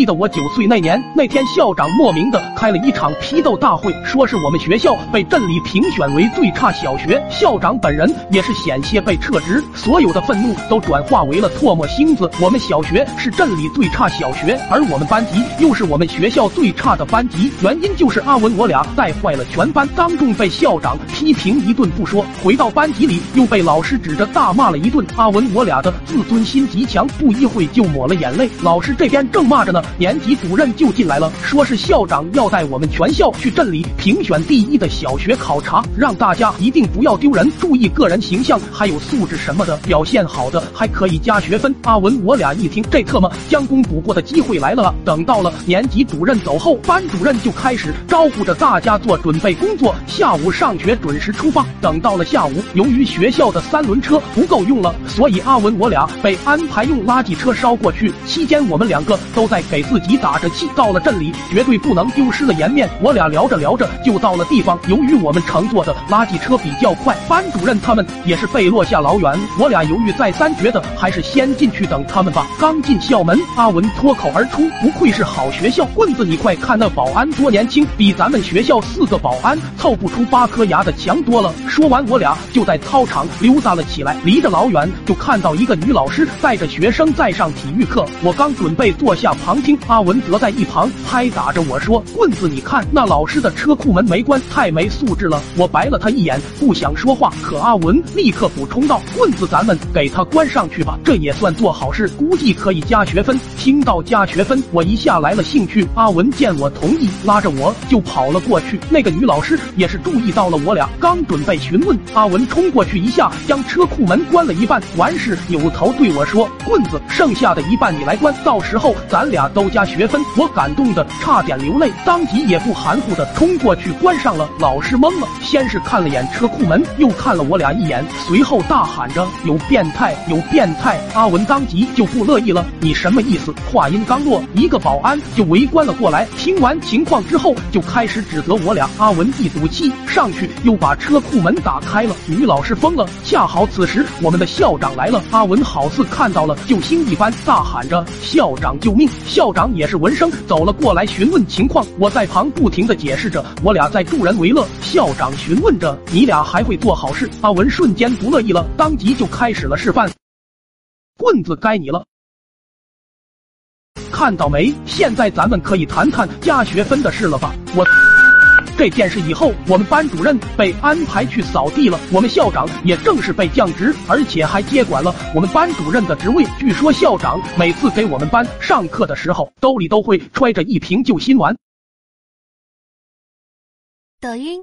记得我9岁那年，那天校长莫名的开了一场批斗大会，说是我们学校被镇里评选为最差小学，校长本人也是险些被撤职，所有的愤怒都转化为了唾沫星子。我们小学是镇里最差小学，而我们班级又是我们学校最差的班级，原因就是阿文我俩带坏了全班，当众被校长批评一顿不说，回到班级里又被老师指着大骂了一顿。阿文我俩的自尊心极强，不一会就抹了眼泪。老师这边正骂着呢，年级主任就进来了，说是校长要带我们全校去镇里评选第1的小学考察，让大家一定不要丢人，注意个人形象还有素质什么的，表现好的还可以加学分。阿文我俩一听，这特么将功补过的机会来了。等到了年级主任走后，班主任就开始招呼着大家做准备工作，下午上学准时出发。等到了下午，由于学校的3轮车不够用了，所以阿文我俩被安排用垃圾车捎过去。期间我们2个都在给自己打着气，到了镇里绝对不能丢失了颜面。我俩聊着聊着就到了地方，由于我们乘坐的垃圾车比较快，班主任他们也是被落下老远。我俩犹豫再三，觉得还是先进去等他们吧。刚进校门，阿文脱口而出：“不愧是好学校，棍子你快看那保安多年轻，比咱们学校4个保安凑不出8颗牙的强多了。”说完，我俩就在操场溜达了起来。离着老远就看到一个女老师带着学生在上体育课，我刚准备坐下旁听，阿文则在一旁拍打着我说：“棍子你看那老师的车库门没关，太没素质了。”我白了他一眼，不想说话，可阿文立刻补充道：“棍子咱们给他关上去吧，这也算做好事，估计可以加学分。”听到加学分，我一下来了兴趣。阿文见我同意，拉着我就跑了过去。那个女老师也是注意到了我俩，刚准备询问，阿文冲过去一下将车库门关了一半，完事扭头对我说：“棍子，剩下的一半你来关，到时候咱俩都加学分。”我感动的差点流泪，当即也不含糊的冲过去关上了。老师懵了，先是看了眼车库门，又看了我俩一眼，随后大喊着：“有变态，有变态！”阿文当即就不乐意了：“你什么意思？”话音刚落，一个保安就围观了过来，听完情况之后就开始指责我俩。阿文一赌气上去又把车库门打开了，女老师疯了。恰好此时我们的校长来了，阿文好似看到了救星一般，大喊着：“校长救命！”校长也是闻声走了过来询问情况，我在旁不停的解释着我俩在助人为乐。校长询问着：“你俩还会做好事？”阿文瞬间不乐意了，当即就开始了示范：“棍子该你了，看到没？现在咱们可以谈谈加学分的事了吧？”我这件事以后，我们班主任被安排去扫地了，我们校长也正式被降职，而且还接管了我们班主任的职位。据说校长每次给我们班上课的时候，兜里都会揣着一瓶救心丸。抖音。